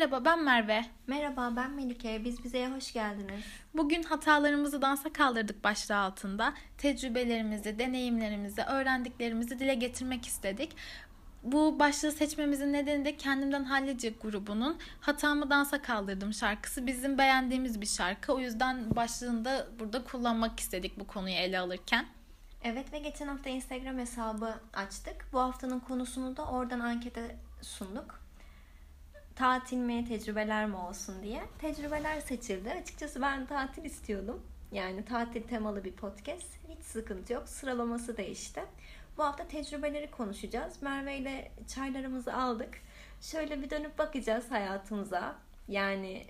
Merhaba, ben Merve. Merhaba, ben Melike. Bize'ye hoş geldiniz. Bugün hatalarımızı dansa kaldırdık başlığı altında. Tecrübelerimizi, deneyimlerimizi, öğrendiklerimizi dile getirmek istedik. Bu başlığı seçmemizin nedeni de Kendimden Hallice grubunun Hatamı Dansa Kaldırdım şarkısı. Bizim beğendiğimiz bir şarkı. O yüzden başlığını da burada kullanmak istedik bu konuyu ele alırken. Evet ve geçen hafta Instagram hesabı açtık. Bu haftanın konusunu da oradan ankete sunduk. Tatil mi, tecrübeler mi olsun diye. Tecrübeler seçildi. Açıkçası ben tatil istiyordum. Yani tatil temalı bir podcast. Hiç sıkıntı yok. Sıralaması değişti. Bu hafta tecrübeleri konuşacağız. Merve ile çaylarımızı aldık. Şöyle bir dönüp bakacağız hayatımıza. Yani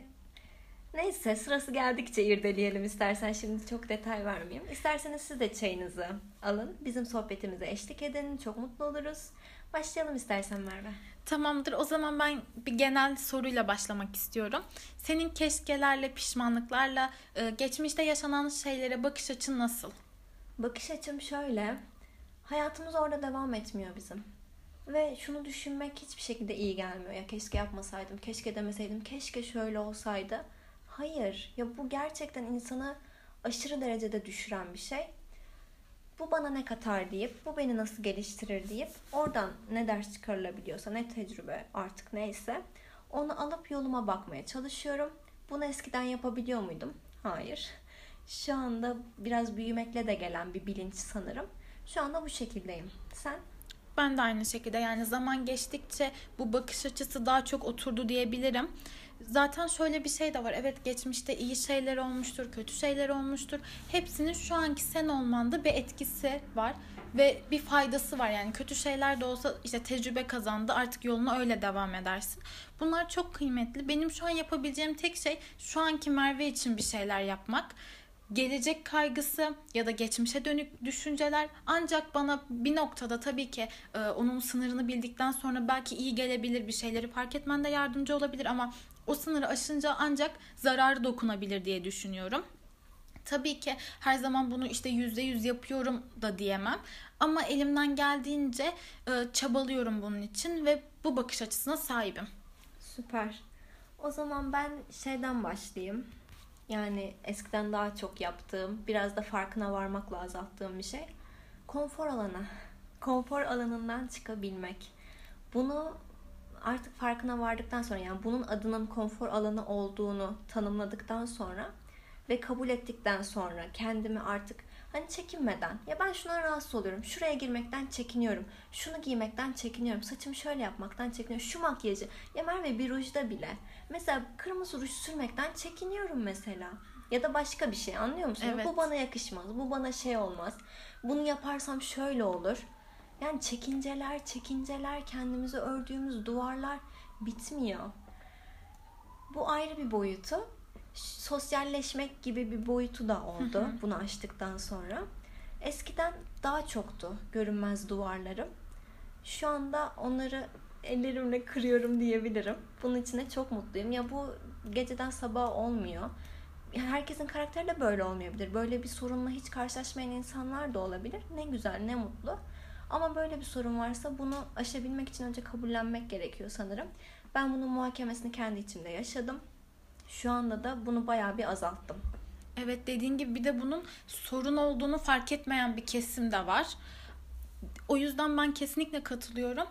neyse, sırası geldikçe irdeleyelim istersen. Şimdi çok detay vermeyeyim. İsterseniz siz de çayınızı alın. Bizim sohbetimize eşlik edin. Çok mutlu oluruz. Başlayalım istersen Merve. Tamamdır. O zaman ben bir genel soruyla başlamak istiyorum. Senin keşkelerle, pişmanlıklarla, geçmişte yaşanan şeylere bakış açın nasıl? Bakış açım şöyle. Hayatımız orada devam etmiyor bizim. Ve şunu düşünmek hiçbir şekilde iyi gelmiyor. Ya keşke yapmasaydım, keşke demeseydim, keşke şöyle olsaydı. Hayır. Ya bu gerçekten insanı aşırı derecede düşüren bir şey. Bu bana ne katar deyip, bu beni nasıl geliştirir deyip oradan ne ders çıkarılabiliyorsa, ne tecrübe artık neyse onu alıp yoluma bakmaya çalışıyorum. Bunu eskiden yapabiliyor muydum? Hayır. Şu anda biraz büyümekle de gelen bir bilinç sanırım. Şu anda bu şekildeyim. Sen? Ben de aynı şekilde. Yani zaman geçtikçe bu bakış açısı daha çok oturdu diyebilirim. Zaten şöyle bir şey de var. Evet, geçmişte iyi şeyler olmuştur, kötü şeyler olmuştur. Hepsinin şu anki sen olmanda bir etkisi var ve bir faydası var. Yani kötü şeyler de olsa işte tecrübe kazandı, artık yoluna öyle devam edersin. Bunlar çok kıymetli. Benim şu an yapabileceğim tek şey şu anki Merve için bir şeyler yapmak. Gelecek kaygısı ya da geçmişe dönük düşünceler ancak bana bir noktada tabii ki onun sınırını bildikten sonra belki iyi gelebilir, bir şeyleri fark etmen de yardımcı olabilir ama o sınırı aşınca ancak zararı dokunabilir diye düşünüyorum. Tabii ki her zaman bunu işte %100 yapıyorum da diyemem ama elimden geldiğince çabalıyorum bunun için ve bu bakış açısına sahibim. Süper. O zaman ben şeyden başlayayım. Yani eskiden daha çok yaptığım, biraz da farkına varmakla azalttığım bir şey. Konfor alanı. Konfor alanından çıkabilmek. Bunu artık farkına vardıktan sonra, yani bunun adının konfor alanı olduğunu tanımladıktan sonra ve kabul ettikten sonra kendimi artık hani çekinmeden, ya ben şuna rahatsız oluyorum, şuraya girmekten çekiniyorum, şunu giymekten çekiniyorum, saçımı şöyle yapmaktan çekiniyorum, şu makyajı, ya Merve bir rujda bile mesela kırmızı ruj sürmekten çekiniyorum mesela, ya da başka bir şey, anlıyor musun? Evet. Bu bana yakışmaz, bu bana şey olmaz, bunu yaparsam şöyle olur. Yani çekinceler, kendimize ördüğümüz duvarlar bitmiyor. Bu ayrı bir boyutu. Sosyalleşmek gibi bir boyutu da oldu. Bunu aştıktan sonra. Eskiden daha çoktu görünmez duvarlarım. Şu anda onları ellerimle kırıyorum diyebilirim. Bunun için de çok mutluyum. Ya bu geceden sabaha olmuyor. Herkesin karakteri de böyle olmayabilir. Böyle bir sorunla hiç karşılaşmayan insanlar da olabilir. Ne güzel, ne mutlu. Ama böyle bir sorun varsa bunu aşabilmek için önce kabullenmek gerekiyor sanırım. Ben bunun muhakemesini kendi içimde yaşadım. Şu anda da bunu bayağı bir azalttım. Evet, dediğin gibi bir de bunun sorun olduğunu fark etmeyen bir kesim de var. O yüzden ben kesinlikle katılıyorum.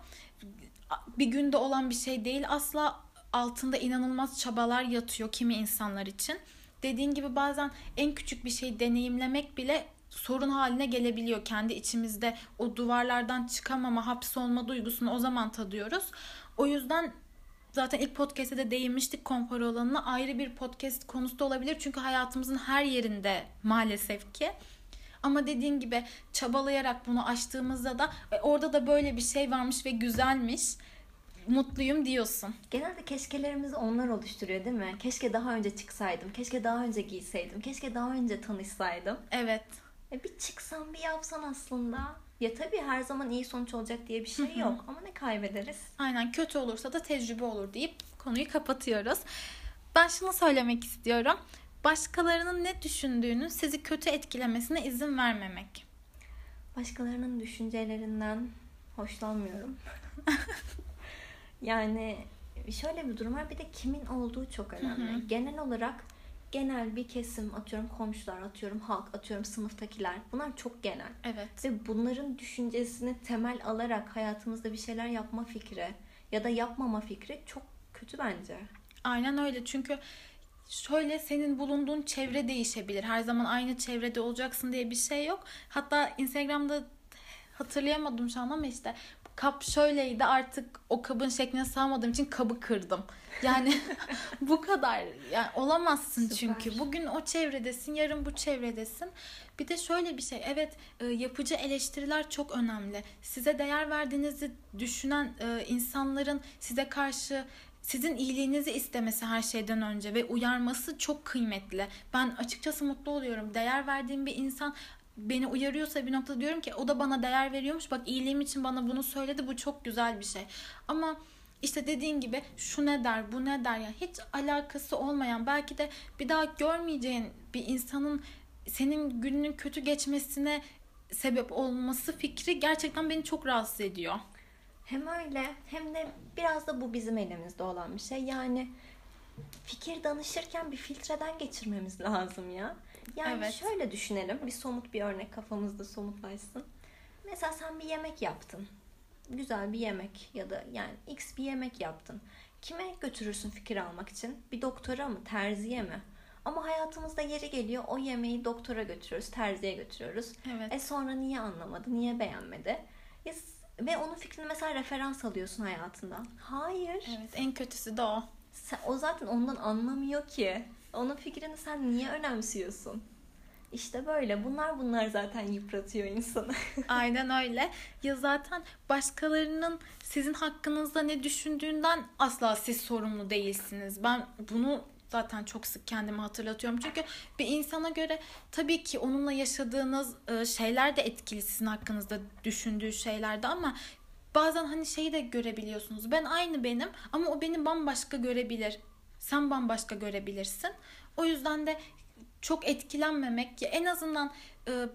Bir günde olan bir şey değil. Asla, altında inanılmaz çabalar yatıyor kimi insanlar için. Dediğin gibi bazen en küçük bir şeyi deneyimlemek bile sorun haline gelebiliyor. Kendi içimizde o duvarlardan çıkamama, hapsolma duygusunu o zaman tadıyoruz. O yüzden zaten ilk podcast'te de değinmiştik, konfor alanına ayrı bir podcast konusu da olabilir. Çünkü hayatımızın her yerinde maalesef ki. Ama dediğin gibi çabalayarak bunu aştığımızda da orada da böyle bir şey varmış ve güzelmiş, mutluyum diyorsun. Genelde keşkelerimizi onlar oluşturuyor değil mi? Keşke daha önce çıksaydım, keşke daha önce giyseydim, keşke daha önce tanışsaydım. Evet. Bir çıksan, bir yapsan aslında. Ya tabii her zaman iyi sonuç olacak diye bir şey yok. Ama ne kaybederiz? Aynen, kötü olursa da tecrübe olur deyip konuyu kapatıyoruz. Ben şunu söylemek istiyorum. Başkalarının ne düşündüğünün sizi kötü etkilemesine izin vermemek. Başkalarının düşüncelerinden hoşlanmıyorum. Yani şöyle bir durum var. Bir de kimin olduğu çok önemli. Hı hı. Genel olarak genel bir kesim, atıyorum komşular, atıyorum halk, atıyorum sınıftakiler. Bunlar çok genel. Evet. Ve bunların düşüncesini temel alarak hayatımızda bir şeyler yapma fikri ya da yapmama fikri çok kötü bence. Aynen öyle. Çünkü şöyle, senin bulunduğun çevre değişebilir. Her zaman aynı çevrede olacaksın diye bir şey yok. Hatta Instagram'da hatırlayamadım şu an ama işte kap şöyleydi, artık o kabın şekline sığamadığım için kabı kırdım. Yani bu kadar. Yani olamazsın. Süper. Çünkü bugün o çevredesin, yarın bu çevredesin. Bir de şöyle bir şey. Evet, yapıcı eleştiriler çok önemli. Size değer verdiğinizi düşünen insanların size karşı sizin iyiliğinizi istemesi her şeyden önce ve uyarması çok kıymetli. Ben açıkçası mutlu oluyorum. Değer verdiğim bir insan beni uyarıyorsa bir noktada diyorum ki o da bana değer veriyormuş. Bak, iyiliğim için bana bunu söyledi. Bu çok güzel bir şey. Ama işte dediğin gibi şu ne der, bu ne der, yani hiç alakası olmayan, belki de bir daha görmeyeceğin bir insanın senin gününün kötü geçmesine sebep olması fikri gerçekten beni çok rahatsız ediyor. Hem öyle hem de biraz da bu bizim elimizde olan bir şey. Yani fikir danışırken bir filtreden geçirmemiz lazım ya. Yani evet. Şöyle düşünelim, bir somut bir örnek kafamızda somutlaşsın. Mesela sen bir yemek yaptın. Güzel bir yemek ya da yani X bir yemek yaptın. Kime götürürsün fikir almak için? Bir doktora mı, terziye mi? Ama hayatımızda yeri geliyor o yemeği doktora götürüyoruz, terziye götürüyoruz. Evet. Sonra niye anlamadı, niye beğenmedi? Ve onun fikrini mesela referans alıyorsun hayatından. Hayır. Evet, en kötüsü de o. O zaten ondan anlamıyor ki. Onun fikrini sen niye önemsiyorsun? İşte böyle. Bunlar zaten yıpratıyor insanı. Aynen öyle. Ya zaten başkalarının sizin hakkınızda ne düşündüğünden asla siz sorumlu değilsiniz. Ben bunu zaten çok sık kendime hatırlatıyorum. Çünkü bir insana göre tabii ki onunla yaşadığınız şeyler de etkili, sizin hakkınızda düşündüğü şeyler de, ama bazen hani şeyi de görebiliyorsunuz. Ben aynı benim ama o beni bambaşka görebilir. Sen bambaşka görebilirsin. O yüzden de çok etkilenmemek, ya en azından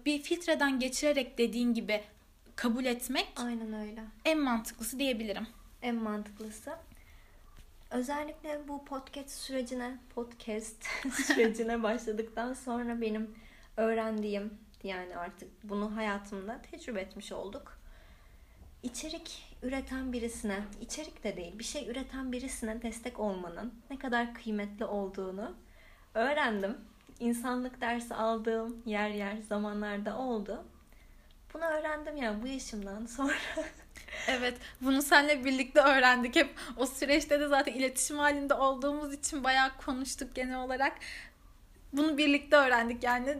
bir filtreden geçirerek dediğin gibi kabul etmek. Aynen öyle. En mantıklısı diyebilirim. En mantıklısı. Özellikle bu podcast sürecine başladıktan sonra benim öğrendiğim, yani artık bunu hayatımda tecrübe etmiş olduk. İçerik üreten birisine, içerik de değil bir şey üreten birisine destek olmanın ne kadar kıymetli olduğunu öğrendim. İnsanlık dersi aldığım yer zamanlarda oldu. Bunu öğrendim yani bu yaşımdan sonra. Evet, bunu seninle birlikte öğrendik. Hep o süreçte de zaten iletişim halinde olduğumuz için bayağı konuştuk genel olarak. Bunu birlikte öğrendik yani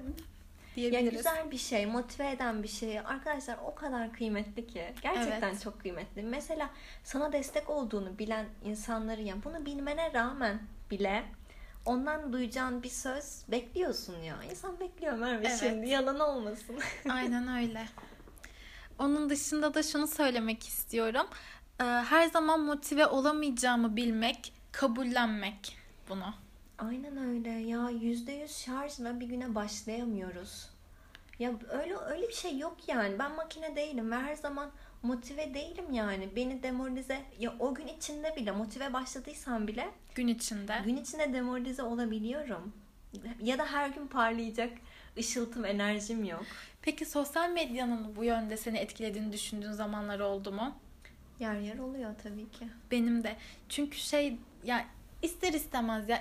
diyebiliriz. Yani güzel bir şey, motive eden bir şey. Arkadaşlar o kadar kıymetli ki. Gerçekten evet. Çok kıymetli. Mesela sana destek olduğunu bilen insanları, yani bunu bilmene rağmen bile ondan duyacağın bir söz bekliyorsun ya. İnsan bekliyor Merve, evet. Şimdi yalan olmasın. Aynen öyle. Onun dışında da şunu söylemek istiyorum. Her zaman motive olamayacağımı bilmek, kabullenmek bunu. Aynen öyle ya, %100 şarjla bir güne başlayamıyoruz. Ya öyle bir şey yok yani. Ben makine değilim ve her zaman motive değilim yani. Beni demoralize, ya o gün içinde bile motive başladıysam bile gün içinde demoralize olabiliyorum. Ya da her gün parlayacak ışıltım, enerjim yok. Peki sosyal medyanın bu yönde seni etkilediğini düşündüğün zamanlar oldu mu? Yer oluyor tabii ki. Benim de. Çünkü yani ister istemez ya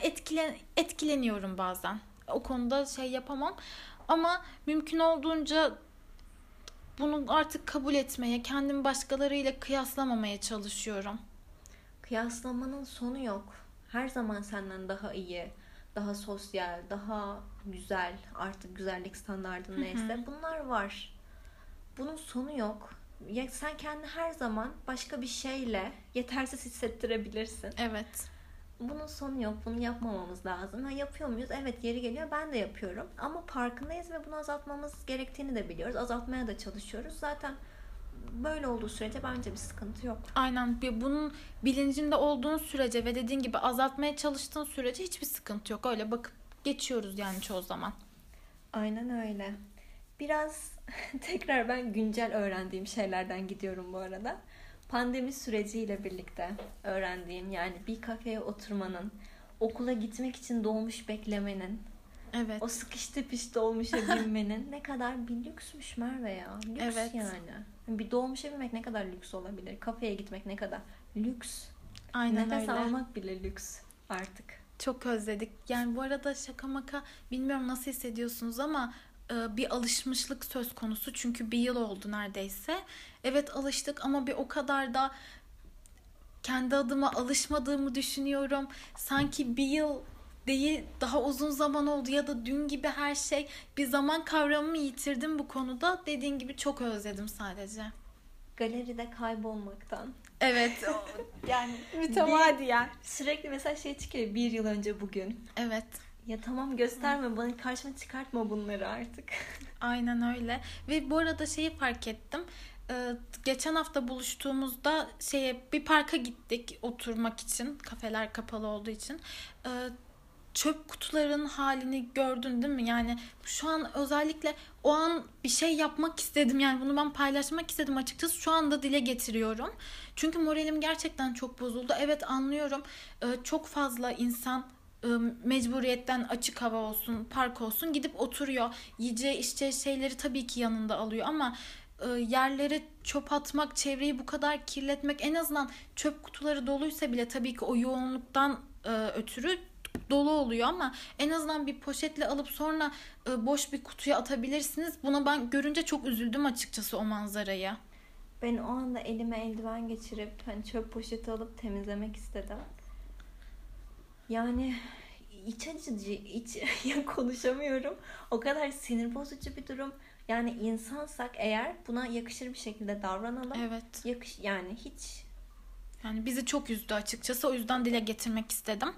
etkileniyorum bazen. O konuda yapamam. Ama mümkün olduğunca bunu artık kabul etmeye, kendimi başkalarıyla kıyaslamamaya çalışıyorum. Kıyaslamanın sonu yok. Her zaman senden daha iyi, daha sosyal, daha güzel, artık güzellik standartı neyse, bunlar var. Bunun sonu yok. Ya sen kendini her zaman başka bir şeyle yetersiz hissettirebilirsin. Evet. Bunun sonu yok. Bunu yapmamamız lazım. Yapıyor muyuz? Evet, yeri geliyor. Ben de yapıyorum. Ama farkındayız ve bunu azaltmamız gerektiğini de biliyoruz. Azaltmaya da çalışıyoruz. Zaten böyle olduğu sürece bence bir sıkıntı yok. Aynen. Bunun bilincinde olduğun sürece ve dediğin gibi azaltmaya çalıştığın sürece hiçbir sıkıntı yok. Öyle bakıp geçiyoruz yani çoğu zaman. Aynen öyle. Biraz tekrar ben güncel öğrendiğim şeylerden gidiyorum bu arada. Pandemi süreciyle birlikte öğrendiğim, yani bir kafeye oturmanın, okula gitmek için dolmuş beklemenin, evet, o sıkış tepiş dolmuşa binmenin ne kadar bir lüksmüş Merve ya. Lüks evet, yani. Bir dolmuşa binmek ne kadar lüks olabilir? Kafeye gitmek ne kadar lüks? Aynen öyle. Nefes almak bile lüks artık. Çok özledik. Yani bu arada şaka maka bilmiyorum nasıl hissediyorsunuz ama bir alışmışlık söz konusu. Çünkü bir yıl oldu neredeyse. Evet alıştık ama bir o kadar da kendi adıma alışmadığımı düşünüyorum. Sanki bir yıl değil daha uzun zaman oldu ya da dün gibi her şey. Bir zaman kavramımı yitirdim bu konuda. Dediğin gibi çok özledim sadece. Galeride kaybolmaktan. Evet. Yani mütemadiyen. Sürekli mesela şey çıkıyor, bir yıl önce bugün. Evet. Ya tamam gösterme bana, karşıma çıkartma bunları artık. Aynen öyle. Ve bu arada şeyi fark ettim. Geçen hafta buluştuğumuzda bir parka gittik oturmak için. Kafeler kapalı olduğu için. Çöp kutularının halini gördün değil mi? Yani şu an özellikle o an bir şey yapmak istedim. Yani bunu ben paylaşmak istedim açıkçası. Şu anda dile getiriyorum. Çünkü moralim gerçekten çok bozuldu. Evet anlıyorum. Çok fazla insan mecburiyetten açık hava olsun, park olsun gidip oturuyor. Yiyeceği, içeceği şeyleri tabii ki yanında alıyor ama yerlere çöp atmak, çevreyi bu kadar kirletmek, en azından çöp kutuları doluysa bile tabii ki o yoğunluktan ötürü dolu oluyor ama en azından bir poşetle alıp sonra boş bir kutuya atabilirsiniz. Buna ben görünce çok üzüldüm açıkçası o manzaraya. Ben o anda elime eldiven geçirip hani çöp poşeti alıp temizlemek istedim. Yani iç acıcı, konuşamıyorum. O kadar sinir bozucu bir durum. Yani insansak eğer buna yakışır bir şekilde davranalım. Evet. Yani bizi çok üzdü açıkçası. O yüzden dile getirmek istedim.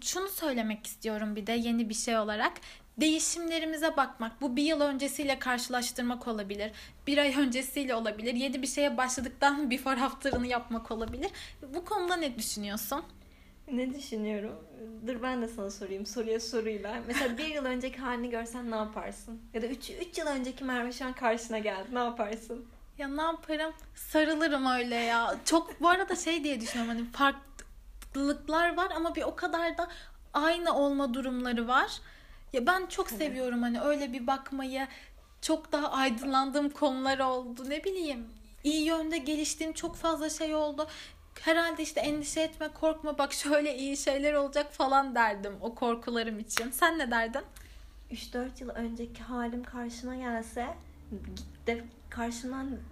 Şunu söylemek istiyorum bir de yeni bir şey olarak. Değişimlerimize bakmak. Bu bir yıl öncesiyle karşılaştırmak olabilir. Bir ay öncesiyle olabilir. Yeni bir şeye başladıktan before after'ını yapmak olabilir. Bu konuda ne düşünüyorsun? Ne düşünüyorum? Dur ben de sana sorayım. Soruya soruyla. Mesela bir yıl önceki halini görsen ne yaparsın? Ya da 3 yıl önceki Merve şu an karşına geldi. Ne yaparsın? Ya ne yaparım? Sarılırım öyle ya. Çok bu arada diye düşünüyorum. Hani farklılıklar var ama bir o kadar da aynı olma durumları var. Ya ben çok seviyorum hani öyle bir bakmayı. Çok daha aydınlandığım konular oldu. Ne bileyim. İyi yönde geliştiğim çok fazla şey oldu. Herhalde endişe etme, korkma, bak şöyle iyi şeyler olacak falan derdim o korkularım için. Sen ne derdin? 3-4 yıl önceki halim karşıma gelse git de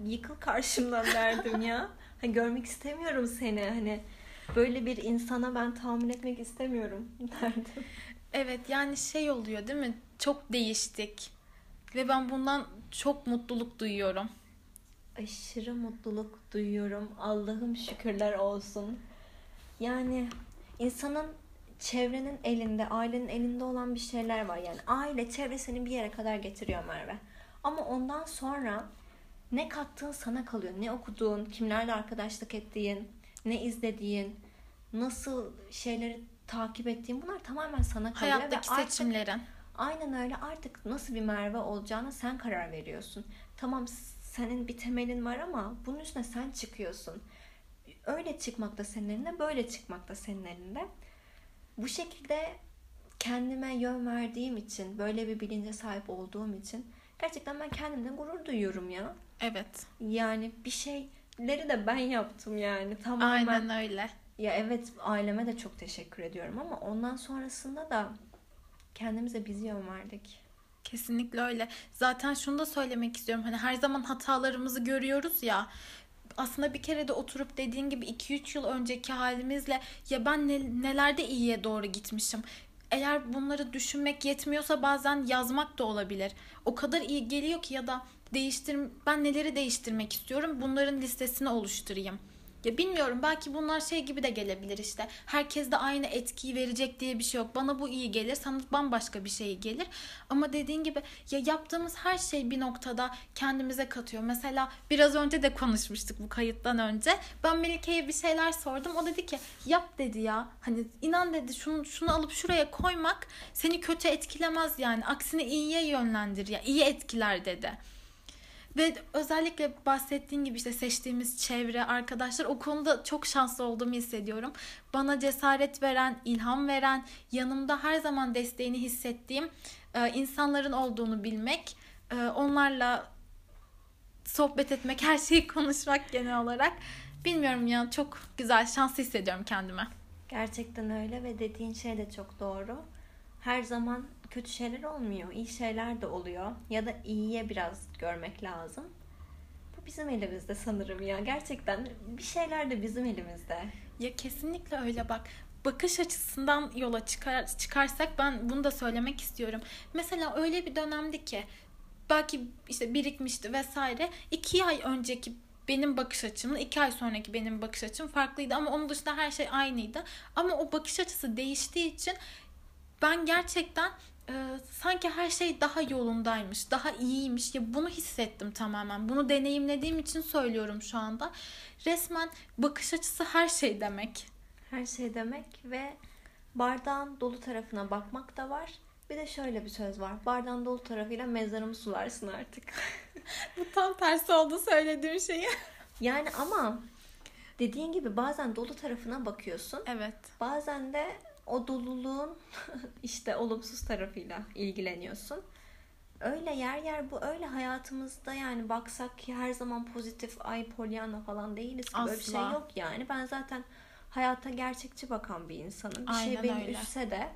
yıkıl karşımdan derdim ya. Hani görmek istemiyorum seni. Hani böyle bir insana ben tahammül etmek istemiyorum derdim. Evet yani oluyor değil mi? Çok değiştik. Ve ben bundan çok mutluluk duyuyorum. Aşırı mutluluk duyuyorum. Allah'ım şükürler olsun. Yani insanın çevrenin elinde, ailenin elinde olan bir şeyler var. Yani aile çevre seni bir yere kadar getiriyor Merve. Ama ondan sonra ne kattığın sana kalıyor. Ne okuduğun, kimlerle arkadaşlık ettiğin, ne izlediğin, nasıl şeyleri takip ettiğin bunlar tamamen sana kalıyor. Hayattaki seçimlerin. Aynen öyle. Artık nasıl bir Merve olacağına sen karar veriyorsun. Tamam senin bir temelin var ama bunun üstüne sen çıkıyorsun. Öyle çıkmak da senin elinde, böyle çıkmak da senin elinde. Bu şekilde kendime yön verdiğim için, böyle bir bilince sahip olduğum için gerçekten ben kendimden gurur duyuyorum ya. Evet. Yani bir şeyleri de ben yaptım yani. Tamamen. Aynen öyle. Ya evet aileme de çok teşekkür ediyorum ama ondan sonrasında da kendimize bizi yön verdik. Kesinlikle öyle. Zaten şunu da söylemek istiyorum. Hani her zaman hatalarımızı görüyoruz ya. Aslında bir kere de oturup dediğin gibi 2-3 yıl önceki halimizle ya ben nelerde iyiye doğru gitmişim. Eğer bunları düşünmek yetmiyorsa bazen yazmak da olabilir. O kadar iyi geliyor ki ya da ben neleri değiştirmek istiyorum? Bunların listesini oluşturayım. Ya bilmiyorum belki bunlar gibi de gelebilir Herkes de aynı etkiyi verecek diye bir şey yok. Bana bu iyi gelir, sana bambaşka bir şey gelir. Ama dediğin gibi ya yaptığımız her şey bir noktada kendimize katıyor. Mesela biraz önce de konuşmuştuk bu kayıttan önce. Ben Melike'ye bir şeyler sordum. O dedi ki yap dedi ya. Hani inan dedi şunu alıp şuraya koymak seni kötü etkilemez yani. Aksine iyiye yönlendir ya. İyi etkiler dedi. Ve özellikle bahsettiğin gibi işte seçtiğimiz çevre, arkadaşlar, o konuda çok şanslı olduğumu hissediyorum. Bana cesaret veren, ilham veren, yanımda her zaman desteğini hissettiğim insanların olduğunu bilmek, onlarla sohbet etmek, her şeyi konuşmak genel olarak. Bilmiyorum ya, çok güzel, şanslı hissediyorum kendime. Gerçekten öyle ve dediğin şey de çok doğru. Her zaman kötü şeyler olmuyor, iyi şeyler de oluyor. Ya da iyiye biraz görmek lazım. Bu bizim elimizde sanırım ya. Gerçekten bir şeyler de bizim elimizde. Ya kesinlikle öyle bak. Bakış açısından yola çıkarsak ben bunu da söylemek istiyorum. Mesela öyle bir dönemdi ki belki işte birikmişti vesaire. 2 ay önceki benim bakış açımla 2 ay sonraki benim bakış açım farklıydı. Ama onun dışında her şey aynıydı. Ama o bakış açısı değiştiği için ben gerçekten sanki her şey daha yolundaymış, daha iyiymiş. Ya bunu hissettim tamamen. Bunu deneyimlediğim için söylüyorum şu anda. Resmen bakış açısı her şey demek. Her şey demek ve bardağın dolu tarafına bakmak da var. Bir de şöyle bir söz var. Bardağın dolu tarafıyla mezarımı sularsın artık. Bu tam tersi oldu söylediğim şeyi. Yani ama dediğin gibi bazen dolu tarafına bakıyorsun. Evet. Bazen de o doluluğun işte olumsuz tarafıyla ilgileniyorsun. Öyle yer yer bu öyle hayatımızda, yani baksak ki her zaman pozitif, ay Pollyanna falan değiliz ki. Asla. Böyle bir şey yok yani. Ben zaten hayata gerçekçi bakan bir insanım. Bir aynen şey beni öyle üzse de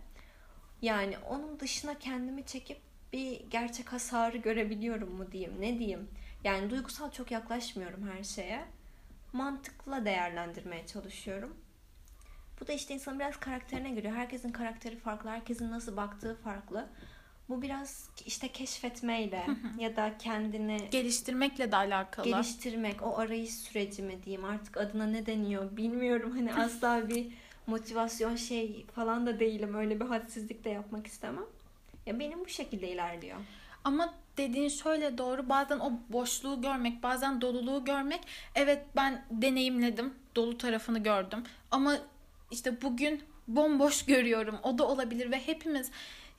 yani onun dışına kendimi çekip bir gerçek hasarı görebiliyorum mu diyeyim, ne diyeyim. Yani duygusal çok yaklaşmıyorum her şeye. Mantıkla değerlendirmeye çalışıyorum. Bu da işte insanın biraz karakterine giriyor. Herkesin karakteri farklı. Herkesin nasıl baktığı farklı. Bu biraz işte keşfetmeyle ya da kendini geliştirmekle de alakalı. Geliştirmek, o arayış süreci mi diyeyim, artık adına ne deniyor bilmiyorum. Hani asla bir motivasyon şey falan da değilim. Öyle bir hadsizlik de yapmak istemem. Ya benim bu şekilde ilerliyor. Ama dediğin şöyle doğru, bazen o boşluğu görmek, bazen doluluğu görmek. Evet, ben deneyimledim. Dolu tarafını gördüm. Ama İşte bugün bomboş görüyorum. O da olabilir ve hepimiz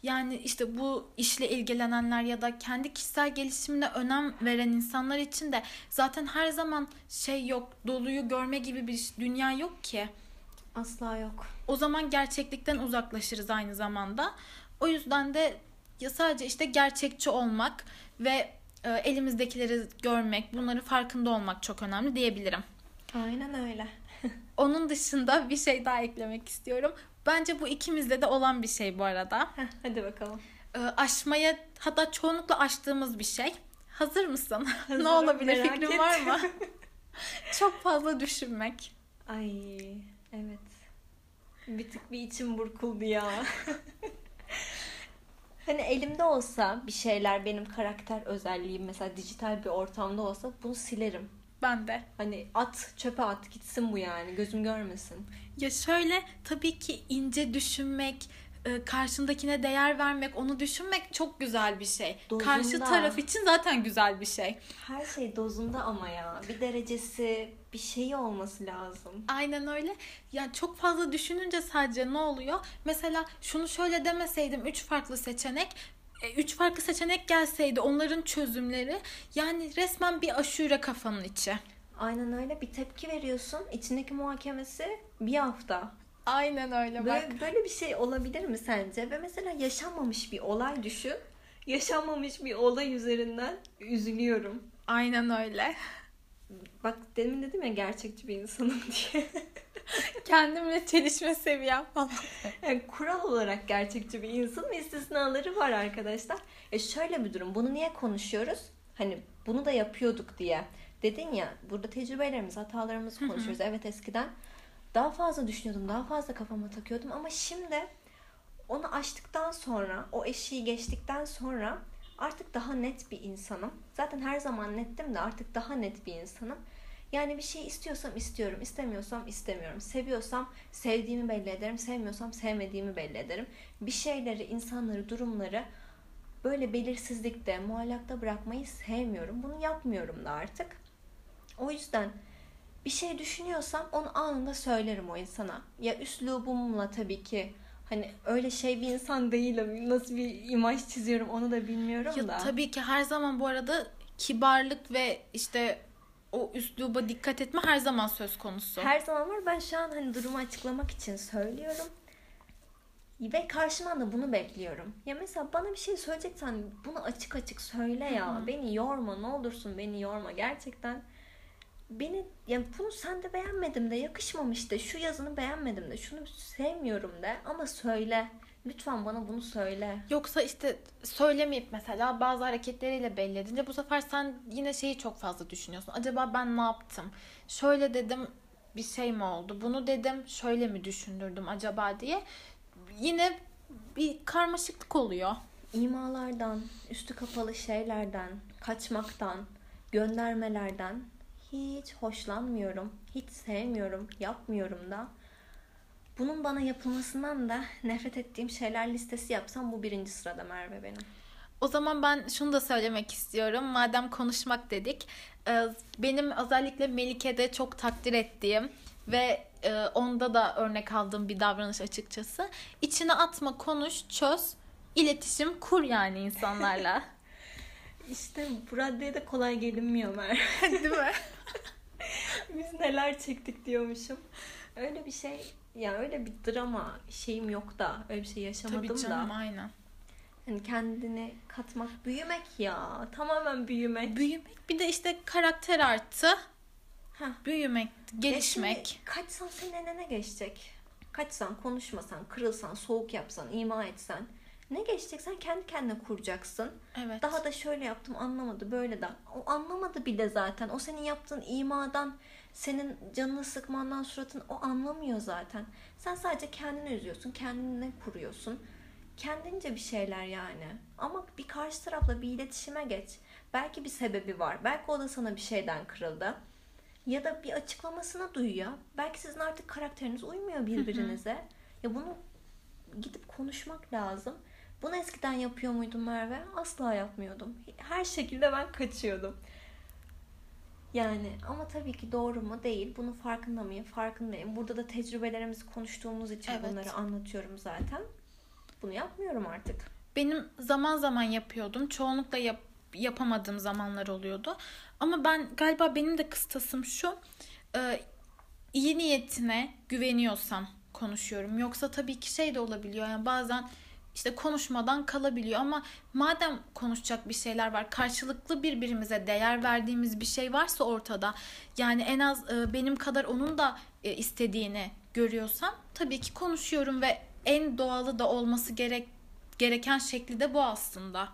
yani işte bu işle ilgilenenler ya da kendi kişisel gelişimine önem veren insanlar için de zaten her zaman şey yok. Doluyu görme gibi bir dünya yok ki. Asla yok. O zaman gerçeklikten uzaklaşırız aynı zamanda. O yüzden de ya sadece işte gerçekçi olmak ve elimizdekileri görmek, bunları farkında olmak çok önemli diyebilirim. Aynen öyle. Onun dışında bir şey daha eklemek istiyorum. Bence bu ikimizde de olan bir şey bu arada. Hadi bakalım. Aşmaya, hatta çoğunlukla aştığımız bir şey. Hazır mısın? Hazırım, ne olabilir? Fikrin var mı? Çok fazla düşünmek. Ay evet. Bir tık bir içim burkuldu ya. Hani elimde olsa bir şeyler, benim karakter özelliğim mesela dijital bir ortamda olsa bunu silerim. Ben de. Hani at, çöpe at gitsin bu yani. Gözüm görmesin. Ya şöyle tabii ki ince düşünmek, karşındakine değer vermek, onu düşünmek çok güzel bir şey. Dozunda. Karşı taraf için zaten güzel bir şey. Her şey dozunda ama ya. Bir derecesi, bir şeyi olması lazım. Aynen öyle. Yani çok fazla düşününce sadece ne oluyor? Mesela şunu şöyle demeseydim, 3 farklı seçenek gelseydi, onların çözümleri, yani resmen bir aşure kafanın içi. Aynen öyle, bir tepki veriyorsun, içindeki muhakemesi bir hafta. Aynen öyle bak. Böyle bir şey olabilir mi sence? Ve mesela yaşanmamış bir olay düşün. Yaşanmamış bir olay üzerinden üzülüyorum. Aynen öyle. Bak demin dedim ya gerçekçi bir insanım diye. Kendimle çelişme seviyem falan. Yani kural olarak gerçekçi bir insanım. İstisnaları var arkadaşlar. Şöyle bir durum. Bunu niye konuşuyoruz? Hani bunu da yapıyorduk diye. Dedin ya, burada tecrübelerimiz, hatalarımızı konuşuyoruz. Hı hı. Evet, eskiden daha fazla düşünüyordum. Daha fazla kafama takıyordum. Ama şimdi onu aştıktan sonra, o eşiği geçtikten sonra artık daha net bir insanım. Zaten her zaman nettim de artık daha net bir insanım. Yani bir şey istiyorsam istiyorum, istemiyorsam istemiyorum. Seviyorsam sevdiğimi belli ederim, sevmiyorsam sevmediğimi belli ederim. Bir şeyleri, insanları, durumları böyle belirsizlikte, muallakta bırakmayı sevmiyorum. Bunu yapmıyorum da artık. O yüzden bir şey düşünüyorsam onu anında söylerim o insana. Ya üslubumla tabii ki. Hani öyle şey bir insan değilim. Nasıl bir imaj çiziyorum onu da bilmiyorum ya da. Tabii ki her zaman bu arada kibarlık ve işte o üsluba dikkat etme her zaman söz konusu. Her zaman var. Ben şu an hani durumu açıklamak için söylüyorum. Ve karşımdan da bunu bekliyorum. Ya mesela bana bir şey söyleyeceksen bunu açık açık söyle ya. Hı-hı. Beni yorma, ne olursun beni yorma gerçekten. Beni, yani bunu sen de beğenmedim de, yakışmamış da, şu yazını beğenmedim de, şunu sevmiyorum de, ama söyle. Lütfen bana bunu söyle. Yoksa işte söylemeyip mesela bazı hareketleriyle belli edince bu sefer sen yine şeyi çok fazla düşünüyorsun. Acaba ben ne yaptım? Şöyle dedim, bir şey mi oldu? Bunu dedim, şöyle mi düşündürdüm acaba diye. Yine bir karmaşıklık oluyor. İmalardan, üstü kapalı şeylerden, kaçmaktan, göndermelerden hiç hoşlanmıyorum. Hiç sevmiyorum. Yapmıyorum da. Bunun bana yapılmasından da nefret ettiğim şeyler listesi yapsam bu 1. sırada Merve benim. O zaman ben şunu da söylemek istiyorum. Madem konuşmak dedik. Benim özellikle Melike'de çok takdir ettiğim ve onda da örnek aldığım bir davranış açıkçası. İçine atma, konuş, çöz, iletişim kur yani insanlarla. İşte bu raddeye de kolay gelinmiyor Merve. Değil mi? Biz neler çektik diyormuşum. Öyle bir şey, yani öyle bir drama şeyim yok da, öyle bir şey yaşamadım da. Tabii canım, da. Aynen. Yani kendini katmak, büyümek ya. Tamamen büyümek. Büyümek, bir de işte karakter artı. Heh. Büyümek, gelişmek. Kaçsan senin eline geçecek. Kaçsan, konuşmasan, kırılsan, soğuk yapsan, ima etsen. Ne geçeceksen kendi kendine kuracaksın. Evet. Daha da şöyle yaptım, anlamadı, böyle de. O anlamadı bile zaten. O senin yaptığın imadan, senin canını sıkmandan, suratın, o anlamıyor zaten. Sen sadece kendini üzüyorsun, kendine kuruyorsun. Kendince bir şeyler yani. Ama bir karşı tarafla bir iletişime geç. Belki bir sebebi var. Belki o da sana bir şeyden kırıldı. Ya da bir açıklamasına duy ya. Belki sizin artık karakteriniz uymuyor birbirinize. Hı hı. Ya bunu gidip konuşmak lazım. Bunu eskiden yapıyor muydum Merve? Asla yapmıyordum. Her şekilde ben kaçıyordum. Yani ama tabii ki doğru mu değil. Bunun farkında mıyım? Farkındayım. Burada da tecrübelerimizi konuştuğumuz için evet, bunları anlatıyorum zaten. Bunu yapmıyorum artık. Benim zaman zaman yapıyordum. Çoğunlukla yapamadığım zamanlar oluyordu. Ama ben galiba benim de kıstasım şu. İyi niyetine güveniyorsam konuşuyorum. Yoksa tabii ki şey de olabiliyor. Yani bazen işte konuşmadan kalabiliyor ama madem konuşacak bir şeyler var, karşılıklı birbirimize değer verdiğimiz bir şey varsa ortada, yani en az benim kadar onun da istediğini görüyorsam tabii ki konuşuyorum ve en doğalı da olması gereken şekli de bu aslında.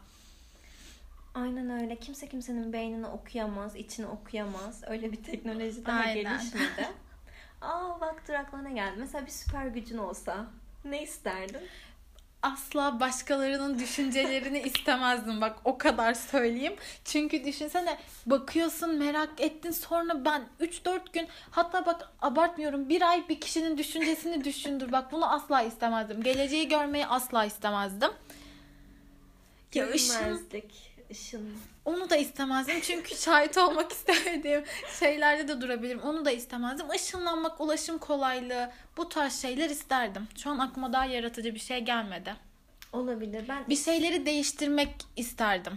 Aynen öyle. Kimse kimsenin beynini okuyamaz, içini okuyamaz. Öyle bir teknoloji daha gelişmedi. Aa bak, duraklana geldi. Mesela bir süper gücün olsa ne isterdin? Asla başkalarının düşüncelerini istemezdim. Bak o kadar söyleyeyim. Çünkü düşünsene, bakıyorsun, merak ettin. Sonra ben 3-4 gün, hatta bak abartmıyorum, bir ay bir kişinin düşüncesini düşündür. Bak bunu asla istemezdim. Geleceği görmeyi asla istemezdim. Ya ışın. Onu da istemezdim. Çünkü şahit olmak istemediğim şeylerde de durabilirim. Onu da istemezdim. Işınlanmak, ulaşım kolaylığı, bu tarz şeyler isterdim. Şu an aklıma daha yaratıcı bir şey gelmedi. Olabilir. Ben bir şeyleri değiştirmek isterdim.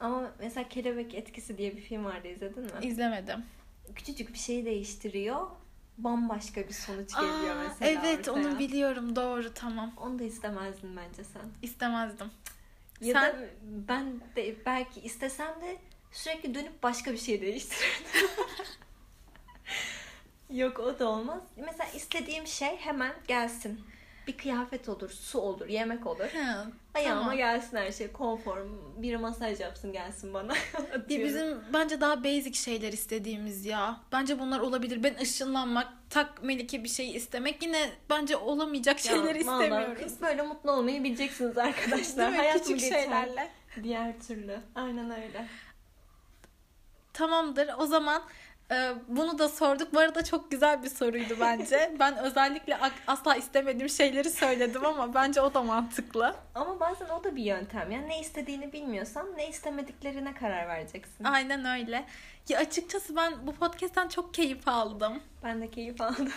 Ama mesela Kelebek Etkisi diye bir film vardı. İzledin mi? İzlemedim. Küçücük bir şeyi değiştiriyor. Bambaşka bir sonuç geliyor mesela. Evet, ortaya. Onu biliyorum. Doğru, tamam. Onu da istemezdin bence sen. İstemezdim. Ya sen... da ben de belki istesem de sürekli dönüp başka bir şey değiştirirdim. Yok, o da olmaz. Mesela istediğim şey hemen gelsin. Bir kıyafet olur, su olur, yemek olur. Ha, ayağıma tamam, gelsin her şey. Konform, biri masaj yapsın gelsin bana. Ya bizim bence daha basic şeyler istediğimiz ya. Bence bunlar olabilir. Ben ışınlanmak, tak Melike bir şey istemek, yine bence olamayacak şeyler istemiyoruz. Böyle mutlu olmayı bileceksiniz arkadaşlar. Hayat küçük şeylerle. Diğer türlü. Aynen öyle. Tamamdır. O zaman bunu da sorduk. Bu arada çok güzel bir soruydu bence. Ben özellikle asla istemediğim şeyleri söyledim ama bence o da mantıklı. Ama bazen o da bir yöntem. Yani ne istediğini bilmiyorsan ne istemediklerine karar vereceksin. Aynen öyle. Ya açıkçası ben bu podcast'ten çok keyif aldım. Ben de keyif aldım.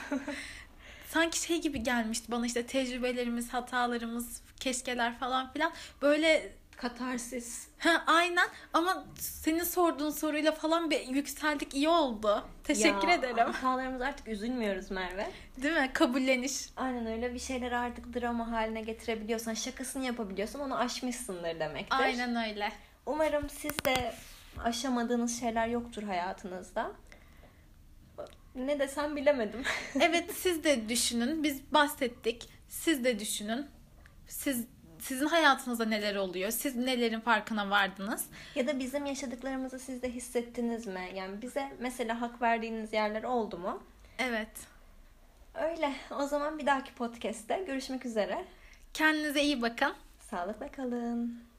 Sanki şey gibi gelmişti bana, işte tecrübelerimiz, hatalarımız, keşkeler falan filan. Böyle Katarsis. Ha, aynen, ama senin sorduğun soruyla falan bir yükseldik, iyi oldu. Teşekkür ederim. Hatalarımız artık üzülmüyoruz Merve. Değil mi? Kabulleniş. Aynen öyle, bir şeyler artık drama haline getirebiliyorsan, şakasını yapabiliyorsan onu aşmışsındır demektir. Aynen öyle. Umarım siz de aşamadığınız şeyler yoktur hayatınızda. Ne desem bilemedim. Evet, siz de düşünün. Biz bahsettik. Siz de düşünün. Sizin hayatınızda neler oluyor? Siz nelerin farkına vardınız? Ya da bizim yaşadıklarımızı siz de hissettiniz mi? Yani bize mesela hak verdiğiniz yerler oldu mu? Evet. Öyle. O zaman bir dahaki podcast'te görüşmek üzere. Kendinize iyi bakın. Sağlıkla kalın.